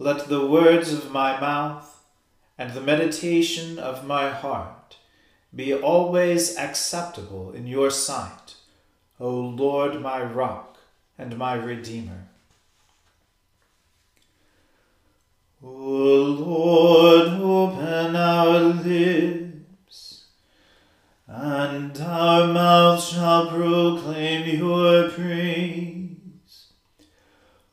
Let the words of my mouth and the meditation of my heart be always acceptable in your sight, O Lord, my rock and my redeemer. O Lord, open our lips, and our mouth shall proclaim your praise.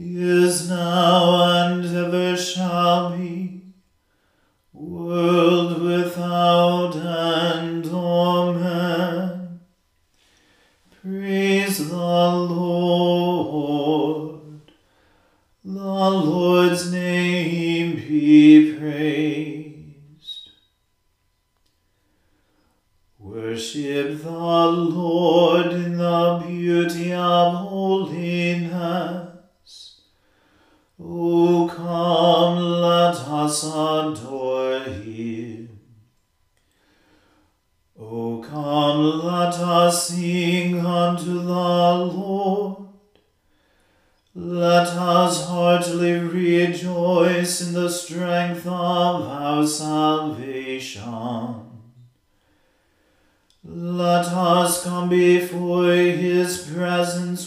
is now, and ever shall be, world without end. Amen. Praise the Lord. The Lord's name be praised. Worship the Lord in the beauty of holiness. O come, let us adore him. O come, let us sing unto the Lord. Let us heartily rejoice in the strength of our salvation. Let us come before his presence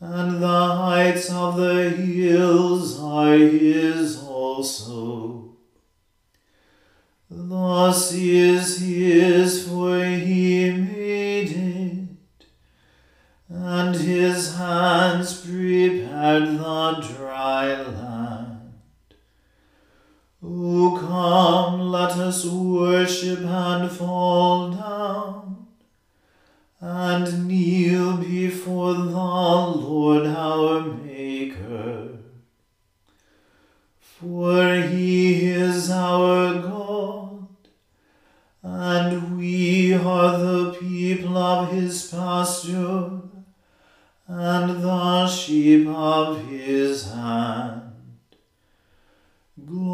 and the heights of the hills are his also. The sea is his, for he made it, and his hands prepared the dry land. O come, let us worship and fall down, and kneel before the Lord our Maker. For he is our God, and we are the people of his pasture, and the sheep of his hand.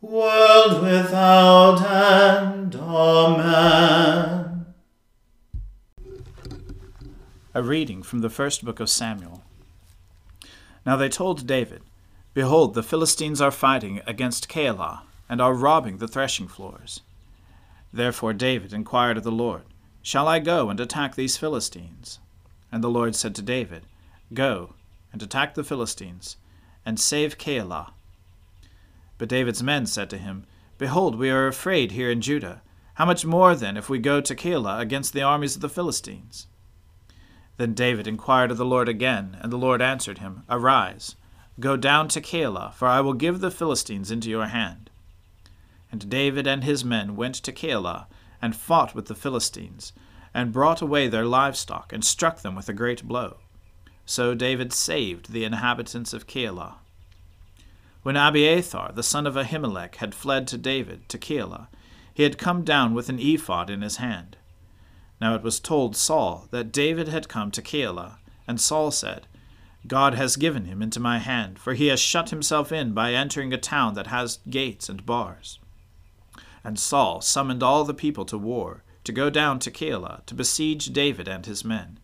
world without end. Amen. A reading from the first book of Samuel. Now they told David, Behold, the Philistines are fighting against Keilah, and are robbing the threshing floors. Therefore David inquired of the Lord, Shall I go and attack these Philistines? And the Lord said to David, Go and attack the Philistines, and save Keilah. But David's men said to him, Behold, we are afraid here in Judah. How much more then if we go to Keilah against the armies of the Philistines? Then David inquired of the Lord again, and the Lord answered him, Arise, go down to Keilah, for I will give the Philistines into your hand. And David and his men went to Keilah, and fought with the Philistines, and brought away their livestock, and struck them with a great blow. So David saved the inhabitants of Keilah. When Abiathar, the son of Ahimelech, had fled to David to Keilah, he had come down with an ephod in his hand. Now it was told Saul that David had come to Keilah, and Saul said, God has given him into my hand, for he has shut himself in by entering a town that has gates and bars. And Saul summoned all the people to war, to go down to Keilah, to besiege David and his men.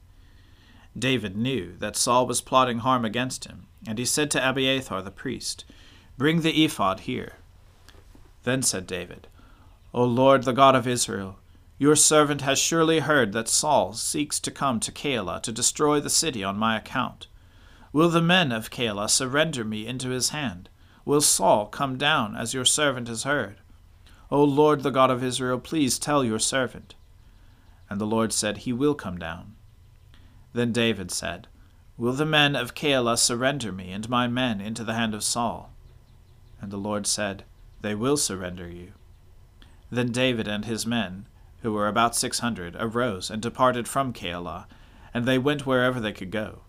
David knew that Saul was plotting harm against him, and he said to Abiathar the priest, Bring the ephod here. Then said David, O Lord, the God of Israel, your servant has surely heard that Saul seeks to come to Keilah to destroy the city on my account. Will the men of Keilah surrender me into his hand? Will Saul come down as your servant has heard? O Lord, the God of Israel, please tell your servant. And the Lord said, He will come down. Then David said, Will the men of Keilah surrender me and my men into the hand of Saul? And the Lord said, They will surrender you. Then David and his men, who were about 600, arose and departed from Keilah, and they went wherever they could go.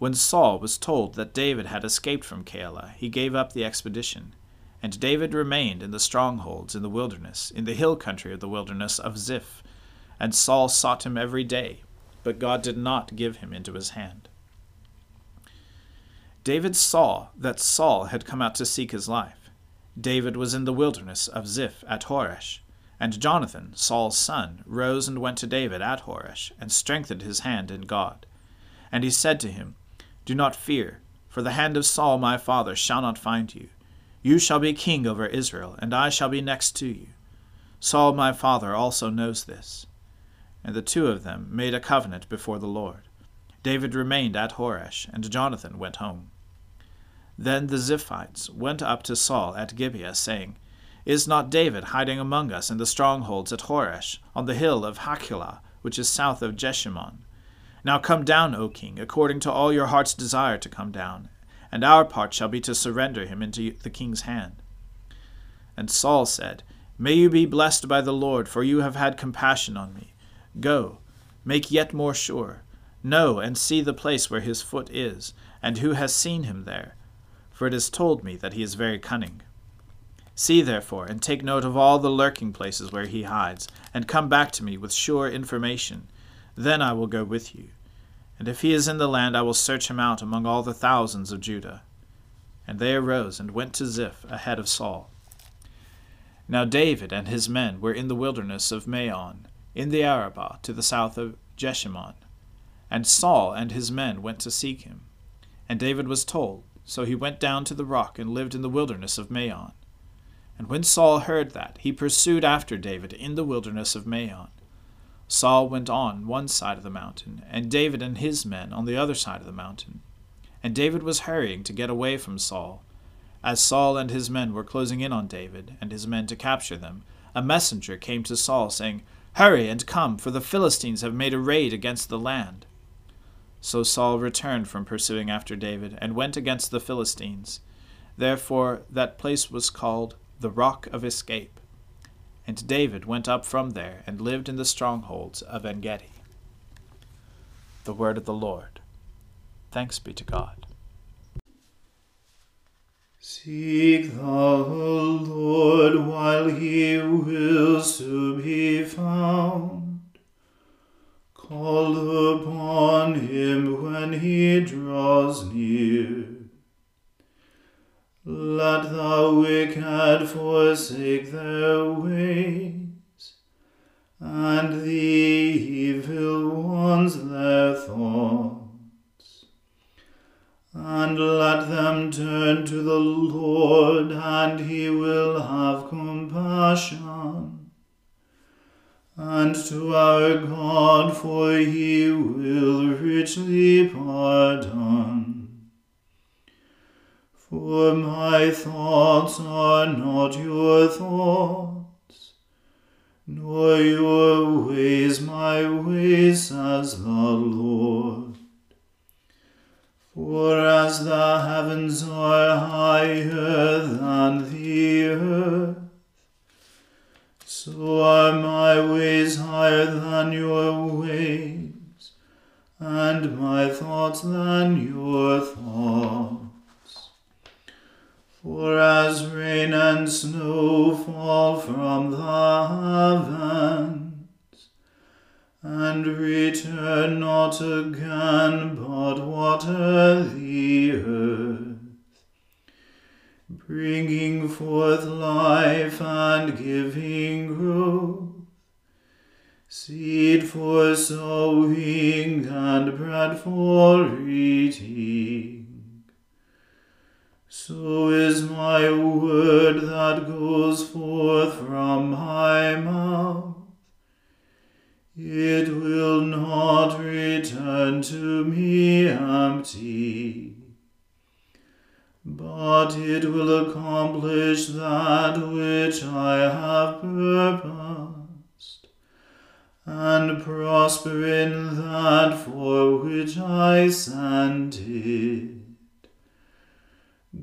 When Saul was told that David had escaped from Keilah, he gave up the expedition. And David remained in the strongholds in the wilderness, in the hill country of the wilderness of Ziph. And Saul sought him every day, but God did not give him into his hand. David saw that Saul had come out to seek his life. David was in the wilderness of Ziph at Horesh, and Jonathan, Saul's son, rose and went to David at Horesh, and strengthened his hand in God. And he said to him, Do not fear, for the hand of Saul my father shall not find you. You shall be king over Israel, and I shall be next to you. Saul my father also knows this. And the two of them made a covenant before the Lord. David remained at Horesh, and Jonathan went home. Then the Ziphites went up to Saul at Gibeah, saying, Is not David hiding among us in the strongholds at Horesh, on the hill of Hakilah, which is south of Jeshimon? Now come down, O king, according to all your heart's desire to come down, and our part shall be to surrender him into the king's hand. And Saul said, May you be blessed by the Lord, for you have had compassion on me. Go, make yet more sure. Know and see the place where his foot is, and who has seen him there. For it is told me that he is very cunning. See therefore, and take note of all the lurking places where he hides, and come back to me with sure information. Then I will go with you. And if he is in the land, I will search him out among all the thousands of Judah. And they arose and went to Ziph ahead of Saul. Now David and his men were in the wilderness of Maon, in the Arabah, to the south of Jeshimon. And Saul and his men went to seek him. And David was told, so he went down to the rock and lived in the wilderness of Maon. And when Saul heard that, he pursued after David in the wilderness of Maon. Saul went on one side of the mountain, and David and his men on the other side of the mountain. And David was hurrying to get away from Saul. As Saul and his men were closing in on David and his men to capture them, a messenger came to Saul, saying, Hurry and come, for the Philistines have made a raid against the land. So Saul returned from pursuing after David, and went against the Philistines. Therefore that place was called the Rock of Escape. And David went up from there, and lived in the strongholds of Engedi. The word of the Lord. Thanks be to God. Seek thou the Lord while he will soon be found. Call upon him when he draws near. Let the wicked forsake their ways, and the evil ones their thoughts. And let them turn to the Lord, and he will have compassion. And to our God, for he will richly pardon. For my thoughts are not your thoughts, nor your ways my ways, says the Lord. For as the heavens are higher than the earth, so are my ways higher than your ways, and my thoughts than your thoughts. For as rain and snow fall from the heavens, and return not again, but water the earth, bringing forth life and giving growth, seed for sowing and bread for eating, so is my word that goes forth from my mouth. It will not return to me empty, but it will accomplish that which I have purposed, and prosper in that for which I sent it.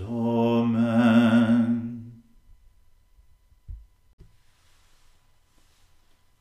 Amen.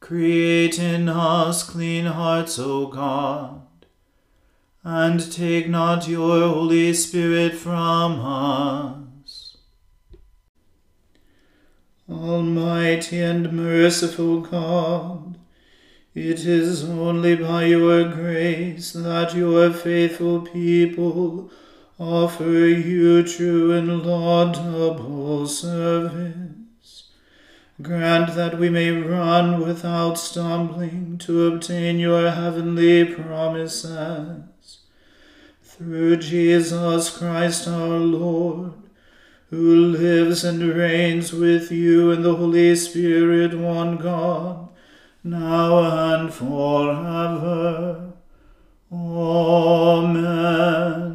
Create in us clean hearts, O God, and take not your Holy Spirit from us. Almighty and merciful God, it is only by your grace that your faithful people offer you true and laudable service. Grant that we may run without stumbling to obtain your heavenly promises. Through Jesus Christ our Lord, who lives and reigns with you in the Holy Spirit, one God, now and forever. Amen.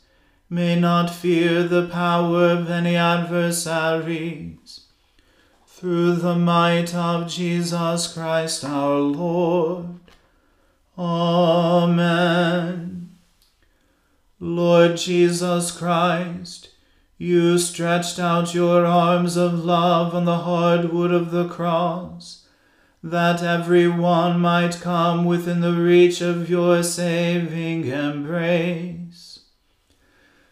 may not fear the power of any adversaries, through the might of Jesus Christ our Lord. Amen. Lord Jesus Christ, you stretched out your arms of love on the hard wood of the cross, that every one might come within the reach of your saving embrace.